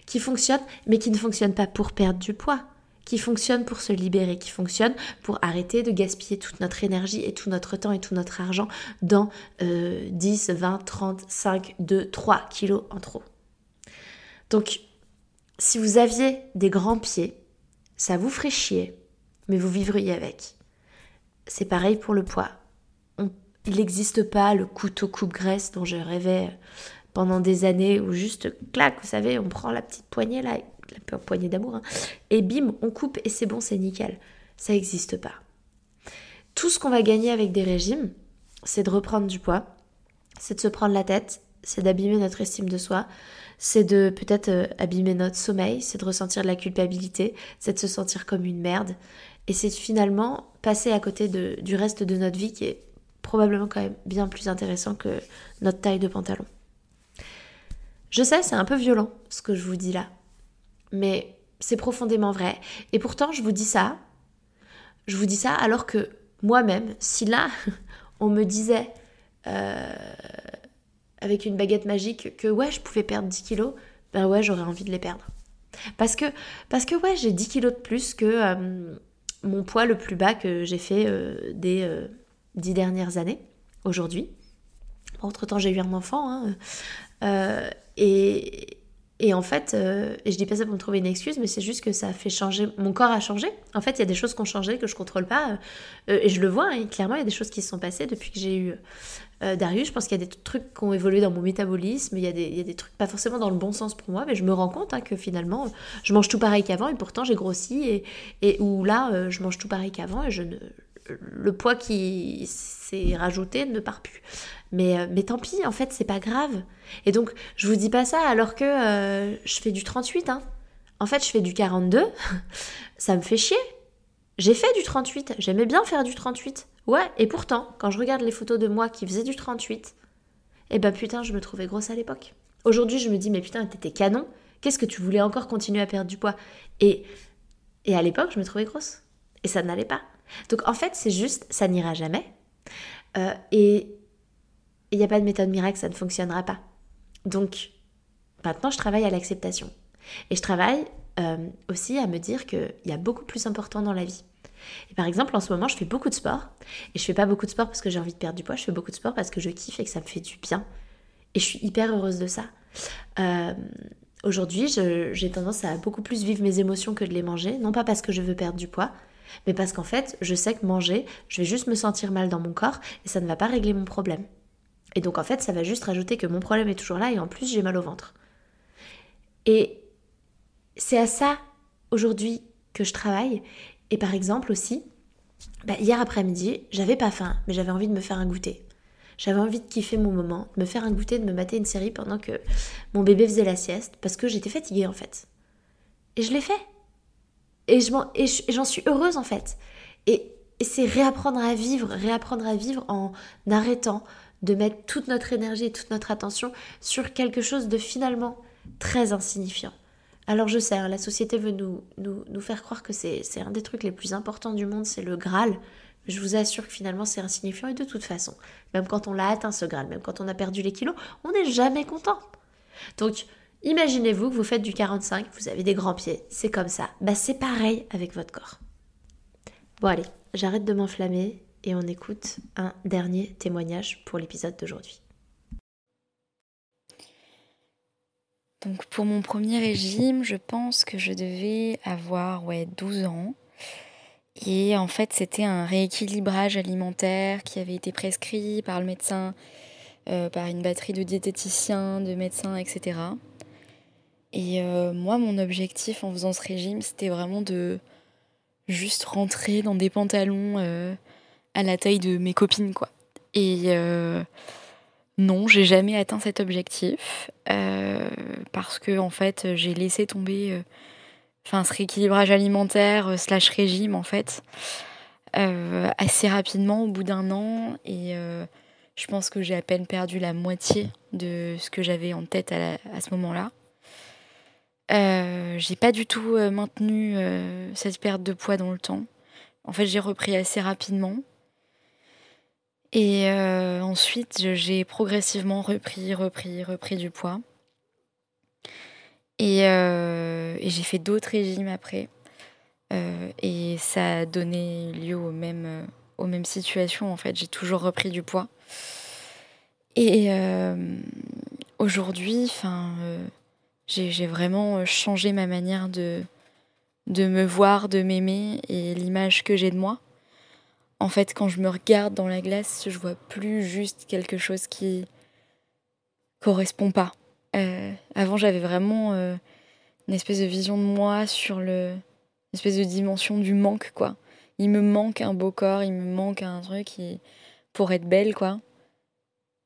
qui fonctionne, mais qui ne fonctionne pas pour perdre du poids, qui fonctionne pour se libérer, qui fonctionne pour arrêter de gaspiller toute notre énergie et tout notre temps et tout notre argent dans 10, 20, 30, 5, 2, 3 kilos en trop. Donc, si vous aviez des grands pieds, ça vous ferait chier, mais vous vivriez avec. C'est pareil pour le poids. Il n'existe pas le couteau coupe-graisse dont je rêvais pendant des années, où juste, clac, vous savez, on prend la petite poignée là, la poignée d'amour, hein, et bim, on coupe et c'est bon, c'est nickel. Ça n'existe pas. Tout ce qu'on va gagner avec des régimes, c'est de reprendre du poids, c'est de se prendre la tête, c'est d'abîmer notre estime de soi, c'est de peut-être abîmer notre sommeil, c'est de ressentir de la culpabilité, c'est de se sentir comme une merde, et c'est de finalement passer à côté du reste de notre vie qui est probablement quand même bien plus intéressant que notre taille de pantalon. Je sais, c'est un peu violent ce que je vous dis là, mais c'est profondément vrai. Et pourtant, je vous dis ça alors que moi-même, si là, on me disait avec une baguette magique que ouais, je pouvais perdre 10 kilos, ben ouais, j'aurais envie de les perdre. Parce que ouais, j'ai 10 kilos de plus que mon poids le plus bas que j'ai fait des 10 dernières années, aujourd'hui. Entre-temps, j'ai eu un enfant, hein, et en fait, et je dis pas ça pour me trouver une excuse, mais c'est juste que ça a fait changer, mon corps a changé. En fait, il y a des choses qui ont changé, que je contrôle pas, et je le vois, hein, clairement, il y a des choses qui se sont passées depuis que j'ai eu Darius. Je pense qu'il y a des trucs qui ont évolué dans mon métabolisme, il y a des trucs pas forcément dans le bon sens pour moi, mais je me rends compte, hein, que finalement, je mange tout pareil qu'avant, et pourtant j'ai grossi, et ou là, je mange tout pareil qu'avant, et le poids qui s'est rajouté ne part plus. Mais tant pis, en fait, c'est pas grave. Et donc, je vous dis pas ça alors que je fais du 38. Hein. En fait, je fais du 42. Ça me fait chier. J'ai fait du 38. J'aimais bien faire du 38. Ouais, et pourtant, quand je regarde les photos de moi qui faisais du 38, eh ben putain, je me trouvais grosse à l'époque. Aujourd'hui, je me dis, mais putain, t'étais canon. Qu'est-ce que tu voulais encore continuer à perdre du poids ? Et à l'époque, je me trouvais grosse. Et ça n'allait pas. Donc en fait, c'est juste, ça n'ira jamais. Et il n'y a pas de méthode miracle, ça ne fonctionnera pas. Donc maintenant, je travaille à l'acceptation. Et je travaille aussi à me dire qu'il y a beaucoup plus important dans la vie. Et par exemple, en ce moment, je fais beaucoup de sport. Et je ne fais pas beaucoup de sport parce que j'ai envie de perdre du poids. Je fais beaucoup de sport parce que je kiffe et que ça me fait du bien. Et je suis hyper heureuse de ça. Aujourd'hui, j'ai tendance à beaucoup plus vivre mes émotions que de les manger. Non pas parce que je veux perdre du poids, mais parce qu'en fait, je sais que manger, je vais juste me sentir mal dans mon corps et ça ne va pas régler mon problème. Et donc en fait, ça va juste rajouter que mon problème est toujours là et en plus, j'ai mal au ventre. Et c'est à ça, aujourd'hui, que je travaille. Et par exemple aussi, bah, hier après-midi, j'avais pas faim, mais j'avais envie de me faire un goûter. J'avais envie de kiffer mon moment, de me faire un goûter, de me mater une série pendant que mon bébé faisait la sieste, parce que j'étais fatiguée en fait. Et je l'ai fait. Et j'en suis heureuse en fait. Et c'est réapprendre à vivre en arrêtant de mettre toute notre énergie et toute notre attention sur quelque chose de finalement très insignifiant. Alors je sais, la société veut nous faire croire que c'est un des trucs les plus importants du monde, c'est le Graal. Je vous assure que finalement c'est insignifiant et de toute façon, même quand on l'a atteint ce Graal, même quand on a perdu les kilos, on n'est jamais content. Donc imaginez-vous que vous faites du 45, vous avez des grands pieds, c'est comme ça. Bah c'est pareil avec votre corps. Bon allez, j'arrête de m'enflammer et on écoute un dernier témoignage pour l'épisode d'aujourd'hui. Donc pour mon premier régime, je pense que je devais avoir 12 ans. Et en fait, c'était un rééquilibrage alimentaire qui avait été prescrit par le médecin, par une batterie de diététiciens, de médecins, etc. Et moi, mon objectif en faisant ce régime, c'était vraiment de juste rentrer dans des pantalons à la taille de mes copines, quoi. Et... non, j'ai jamais atteint cet objectif parce que en fait j'ai laissé tomber, ce rééquilibrage alimentaire / régime en fait assez rapidement au bout d'un an et je pense que j'ai à peine perdu la moitié de ce que j'avais en tête à ce moment-là. J'ai pas du tout maintenu cette perte de poids dans le temps. En fait, j'ai repris assez rapidement. Et ensuite, j'ai progressivement repris du poids. Et j'ai fait d'autres régimes après. Et ça a donné lieu aux mêmes situations, en fait. J'ai toujours repris du poids. Et aujourd'hui, j'ai vraiment changé ma manière de me voir, de m'aimer et l'image que j'ai de moi. En fait, quand je me regarde dans la glace, je vois plus juste quelque chose qui correspond pas. Avant, j'avais vraiment une espèce de vision de moi sur une espèce de dimension du manque, quoi. Il me manque un beau corps, il me manque un truc pour être belle, quoi.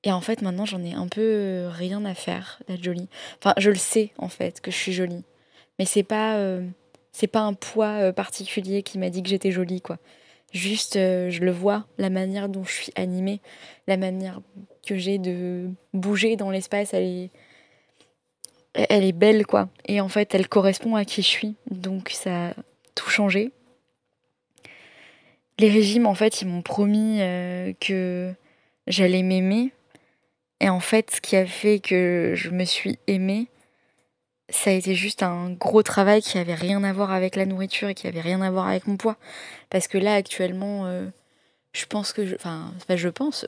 Et en fait, maintenant, j'en ai un peu rien à faire d'être jolie. Enfin, je le sais, en fait, que je suis jolie. Mais c'est pas un poids particulier qui m'a dit que j'étais jolie, quoi. Juste, je le vois, la manière dont je suis animée, la manière que j'ai de bouger dans l'espace, elle est belle, quoi. Et en fait, elle correspond à qui je suis, donc ça a tout changé. Les régimes, en fait, ils m'ont promis que j'allais m'aimer. Et en fait, ce qui a fait que je me suis aimée, ça a été juste un gros travail qui avait rien à voir avec la nourriture et qui avait rien à voir avec mon poids. Parce que là, actuellement,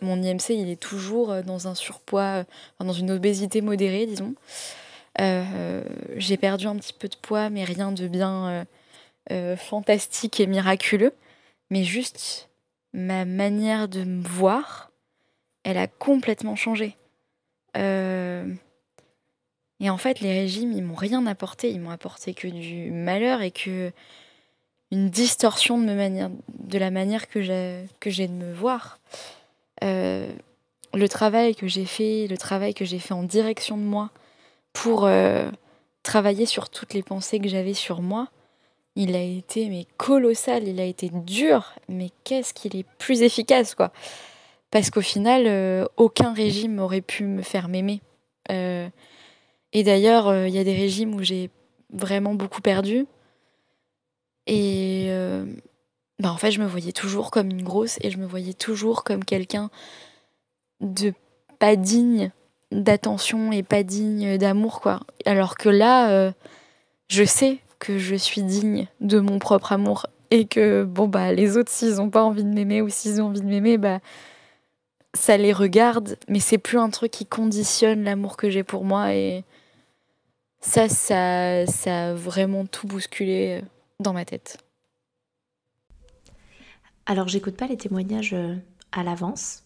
mon IMC, il est toujours dans un surpoids, dans une obésité modérée, disons. J'ai perdu un petit peu de poids, mais rien de bien fantastique et miraculeux. Mais juste, ma manière de me voir, elle a complètement changé. Et en fait, les régimes, ils m'ont rien apporté. Ils m'ont apporté que du malheur et que une distorsion de la manière que j'ai de me voir. Le travail que j'ai fait en direction de moi pour travailler sur toutes les pensées que j'avais sur moi, il a été colossal, il a été dur. Mais qu'est-ce qu'il est plus efficace, quoi. Parce qu'au final, aucun régime aurait pu me faire m'aimer. Et d'ailleurs, il y a des régimes où j'ai vraiment beaucoup perdu. Et en fait, je me voyais toujours comme une grosse et je me voyais toujours comme quelqu'un de pas digne d'attention et pas digne d'amour, quoi. Alors que là, je sais que je suis digne de mon propre amour et que les autres, s'ils n'ont pas envie de m'aimer ou s'ils ont envie de m'aimer, ça les regarde. Mais c'est plus un truc qui conditionne l'amour que j'ai pour moi et... Ça a vraiment tout bousculé dans ma tête. Alors, j'écoute pas les témoignages à l'avance,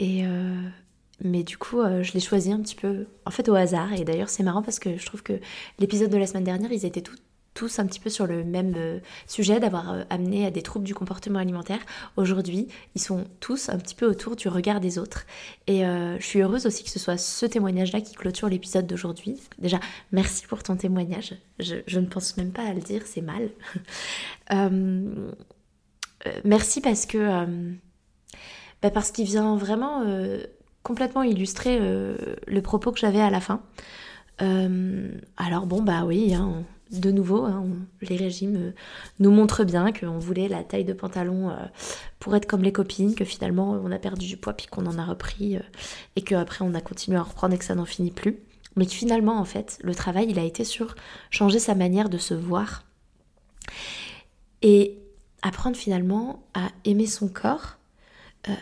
mais du coup, je les choisis un petit peu, en fait, au hasard. Et d'ailleurs, c'est marrant parce que je trouve que l'épisode de la semaine dernière, ils étaient tous tous un petit peu sur le même sujet, d'avoir amené à des troubles du comportement alimentaire. Aujourd'hui, ils sont tous un petit peu autour du regard des autres. Et je suis heureuse aussi que ce soit ce témoignage-là qui clôture l'épisode d'aujourd'hui. Déjà, merci pour ton témoignage. Je ne pense même pas à le dire, c'est mal. Merci parce qu'il vient vraiment complètement illustrer le propos que j'avais à la fin. Alors bon, bah oui, hein, de nouveau, hein, les régimes nous montrent bien qu'on voulait la taille de pantalon pour être comme les copines, que finalement on a perdu du poids puis qu'on en a repris et qu'après on a continué à en reprendre et que ça n'en finit plus. Mais que finalement, en fait, le travail, il a été sur changer sa manière de se voir et apprendre finalement à aimer son corps,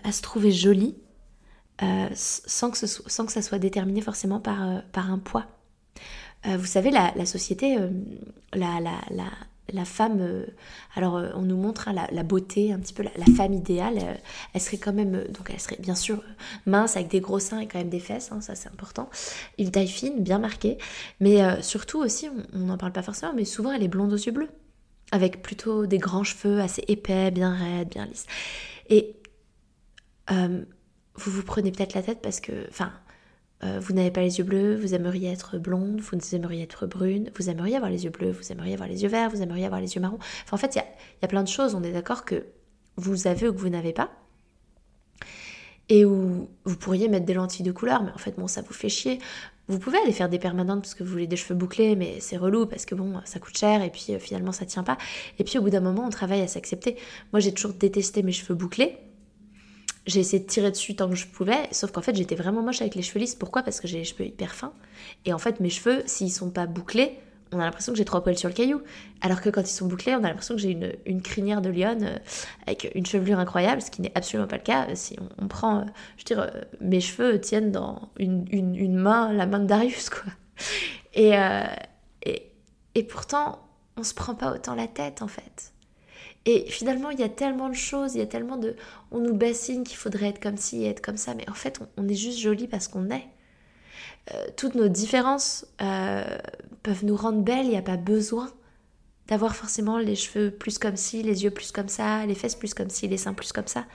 à se trouver jolie, sans que ça soit déterminé forcément par un poids. Vous savez, la société, la femme, alors on nous montre hein, la beauté, un petit peu la femme idéale, elle serait quand même, donc elle serait bien sûr mince avec des gros seins et quand même des fesses, hein, ça c'est important, une taille fine, bien marquée, mais surtout aussi, on n'en parle pas forcément, mais souvent elle est blonde aux yeux bleus, avec plutôt des grands cheveux assez épais, bien raides, bien lisses. Et vous vous prenez peut-être la tête parce que, vous n'avez pas les yeux bleus, vous aimeriez être blonde, vous aimeriez être brune, vous aimeriez avoir les yeux bleus, vous aimeriez avoir les yeux verts, vous aimeriez avoir les yeux marrons. Enfin, en fait, il y a plein de choses, on est d'accord, que vous avez ou que vous n'avez pas. Et où vous pourriez mettre des lentilles de couleur, mais en fait, bon, ça vous fait chier. Vous pouvez aller faire des permanentes parce que vous voulez des cheveux bouclés, mais c'est relou parce que bon, ça coûte cher et puis finalement, ça tient pas. Et puis, au bout d'un moment, on travaille à s'accepter. Moi, j'ai toujours détesté mes cheveux bouclés. J'ai essayé de tirer dessus tant que je pouvais, sauf qu'en fait, j'étais vraiment moche avec les cheveux lisses. Pourquoi ? Parce que j'ai les cheveux hyper fins. Et en fait, mes cheveux, s'ils sont pas bouclés, on a l'impression que j'ai 3 poils sur le caillou. Alors que quand ils sont bouclés, on a l'impression que j'ai une crinière de lionne avec une chevelure incroyable, ce qui n'est absolument pas le cas. Si on prend, mes cheveux tiennent dans une main, la main de Darius, quoi. Et pourtant, on se prend pas autant la tête, en fait. Et finalement, il y a tellement de choses, il y a tellement de... On nous bassine qu'il faudrait être comme ci et être comme ça, mais en fait, on est juste jolie parce qu'on est. Toutes nos différences peuvent nous rendre belles, il n'y a pas besoin d'avoir forcément les cheveux plus comme ci, les yeux plus comme ça, les fesses plus comme ci, les seins plus comme ça.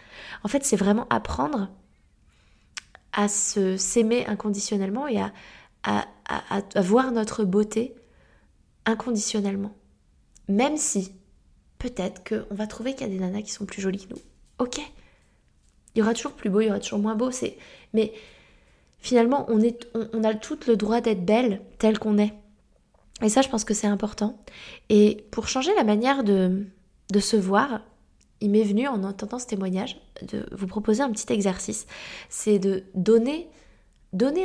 En fait, c'est vraiment apprendre à s'aimer inconditionnellement et à voir notre beauté inconditionnellement. Même si... peut-être qu'on va trouver qu'il y a des nanas qui sont plus jolies que nous. Ok, il y aura toujours plus beau, il y aura toujours moins beau. Mais finalement, on a tout le droit d'être belle telle qu'on est. Et ça, je pense que c'est important. Et pour changer la manière de se voir, il m'est venu, en entendant ce témoignage, de vous proposer un petit exercice. C'est de donner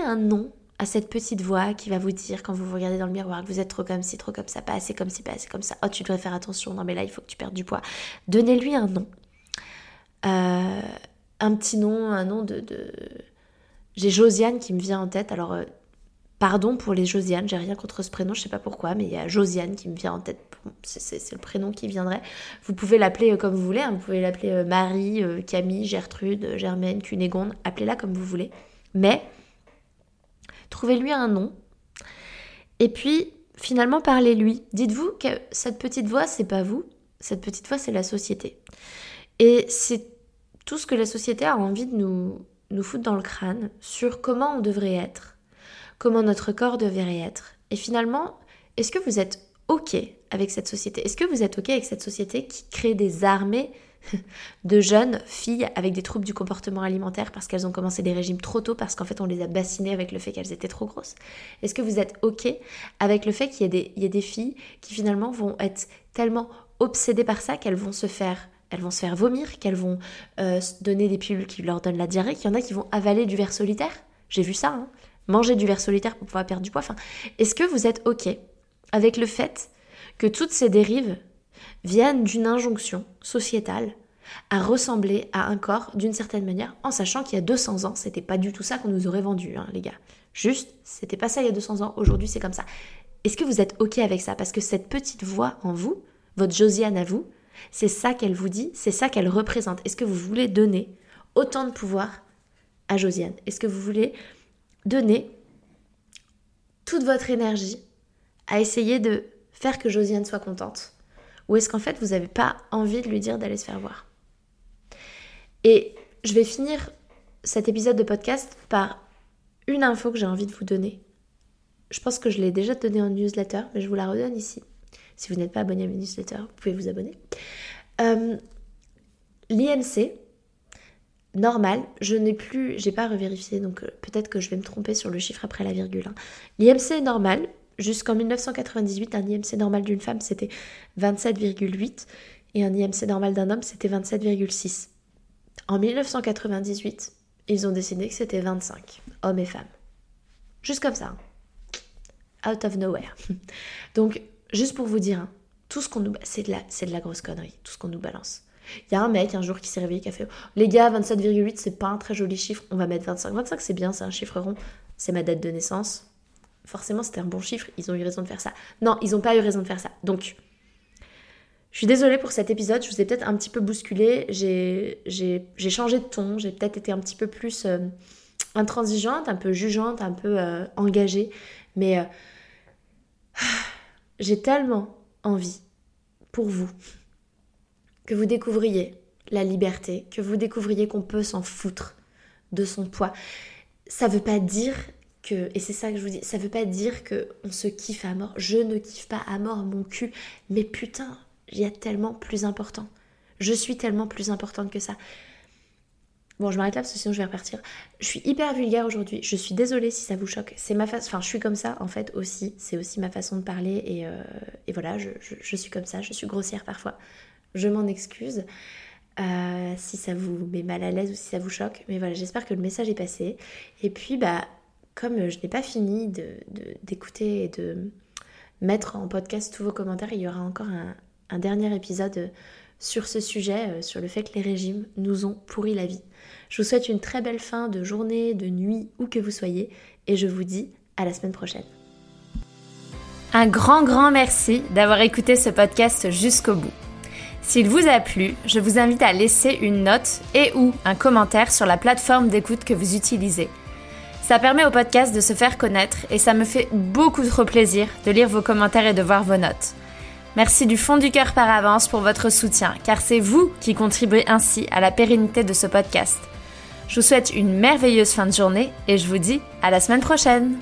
un nom à cette petite voix qui va vous dire, quand vous vous regardez dans le miroir, que vous êtes trop comme ci, trop comme ça, pas assez comme ci, pas assez comme ça, oh tu devrais faire attention, non mais là il faut que tu perdes du poids. Donnez-lui un nom, un petit nom, un nom de... J'ai Josiane qui me vient en tête, alors pardon pour les Josiane, j'ai rien contre ce prénom, je sais pas pourquoi, mais il y a Josiane qui me vient en tête, c'est le prénom qui viendrait. Vous pouvez l'appeler comme vous voulez, hein. Vous pouvez l'appeler Marie, Camille, Gertrude, Germaine, Cunégonde, appelez-la comme vous voulez, mais... trouvez-lui un nom et puis finalement parlez-lui. Dites-vous que cette petite voix, c'est pas vous, cette petite voix, c'est la société. Et c'est tout ce que la société a envie de nous foutre dans le crâne sur comment on devrait être, comment notre corps devrait être. Et finalement, est-ce que vous êtes OK avec cette société ? Est-ce que vous êtes OK avec cette société qui crée des armées de jeunes filles avec des troubles du comportement alimentaire parce qu'elles ont commencé des régimes trop tôt, parce qu'en fait on les a bassinées avec le fait qu'elles étaient trop grosses? Est-ce que vous êtes OK avec le fait qu'il y a des filles qui finalement vont être tellement obsédées par ça qu'elles vont se faire vomir, qu'elles vont se donner des pilules qui leur donnent la diarrhée, qu'il y en a qui vont avaler du ver solitaire? J'ai vu ça, hein, manger du ver solitaire pour pouvoir perdre du poids. Enfin, est-ce que vous êtes OK avec le fait que toutes ces dérives viennent d'une injonction sociétale à ressembler à un corps d'une certaine manière, en sachant qu'il y a 200 ans, c'était pas du tout ça qu'on nous aurait vendu, hein, les gars. Juste, c'était pas ça il y a 200 ans, aujourd'hui c'est comme ça. Est-ce que vous êtes OK avec ça ? Parce que cette petite voix en vous, votre Josiane à vous, c'est ça qu'elle vous dit, c'est ça qu'elle représente. Est-ce que vous voulez donner autant de pouvoir à Josiane ? Est-ce que vous voulez donner toute votre énergie à essayer de faire que Josiane soit contente? Ou est-ce qu'en fait, vous n'avez pas envie de lui dire d'aller se faire voir? Et je vais finir cet épisode de podcast par une info que j'ai envie de vous donner. Je pense que je l'ai déjà donnée en newsletter, mais je vous la redonne ici. Si vous n'êtes pas abonné à mes newsletters, vous pouvez vous abonner. L'IMC, normal, j'ai pas revérifié, donc peut-être que je vais me tromper sur le chiffre après la virgule. Hein. L'IMC normal, jusqu'en 1998, un IMC normal d'une femme, c'était 27,8 et un IMC normal d'un homme, c'était 27,6. En 1998, ils ont décidé que c'était 25, hommes et femmes. Juste comme ça. Hein. Out of nowhere. Donc, juste pour vous dire, hein, tout ce qu'on nous... C'est de la grosse connerie, tout ce qu'on nous balance. Il y a un mec un jour qui s'est réveillé qui a fait « Les gars, 27,8, c'est pas un très joli chiffre, on va mettre 25. 25, c'est bien, c'est un chiffre rond, c'est ma date de naissance. » Forcément, c'était un bon chiffre, ils ont eu raison de faire ça. Non, ils n'ont pas eu raison de faire ça. Donc, je suis désolée pour cet épisode, je vous ai peut-être un petit peu bousculée, j'ai changé de ton, j'ai peut-être été un petit peu plus intransigeante, un peu jugeante, un peu engagée, mais j'ai tellement envie pour vous que vous découvriez la liberté, que vous découvriez qu'on peut s'en foutre de son poids. Ça veut pas dire que, et c'est ça que je vous dis, ça veut pas dire qu'on se kiffe à mort. Je ne kiffe pas à mort mon cul, mais putain, il y a tellement plus important. Je suis tellement plus importante que ça. Bon, je m'arrête là parce que sinon je vais repartir. Je suis hyper vulgaire aujourd'hui, je suis désolée si ça vous choque. C'est ma façon, enfin je suis comme ça en fait aussi, c'est aussi ma façon de parler et voilà, je suis comme ça, je suis grossière parfois. Je m'en excuse si ça vous met mal à l'aise ou si ça vous choque. Mais voilà, j'espère que le message est passé. Et puis, bah, comme je n'ai pas fini d'écouter et de mettre en podcast tous vos commentaires, il y aura encore un dernier épisode sur ce sujet, sur le fait que les régimes nous ont pourri la vie. Je vous souhaite une très belle fin de journée, de nuit, où que vous soyez. Et je vous dis à la semaine prochaine. Un grand merci d'avoir écouté ce podcast jusqu'au bout. S'il vous a plu, je vous invite à laisser une note et ou un commentaire sur la plateforme d'écoute que vous utilisez. Ça permet au podcast de se faire connaître et ça me fait beaucoup trop plaisir de lire vos commentaires et de voir vos notes. Merci du fond du cœur par avance pour votre soutien, car c'est vous qui contribuez ainsi à la pérennité de ce podcast. Je vous souhaite une merveilleuse fin de journée et je vous dis à la semaine prochaine.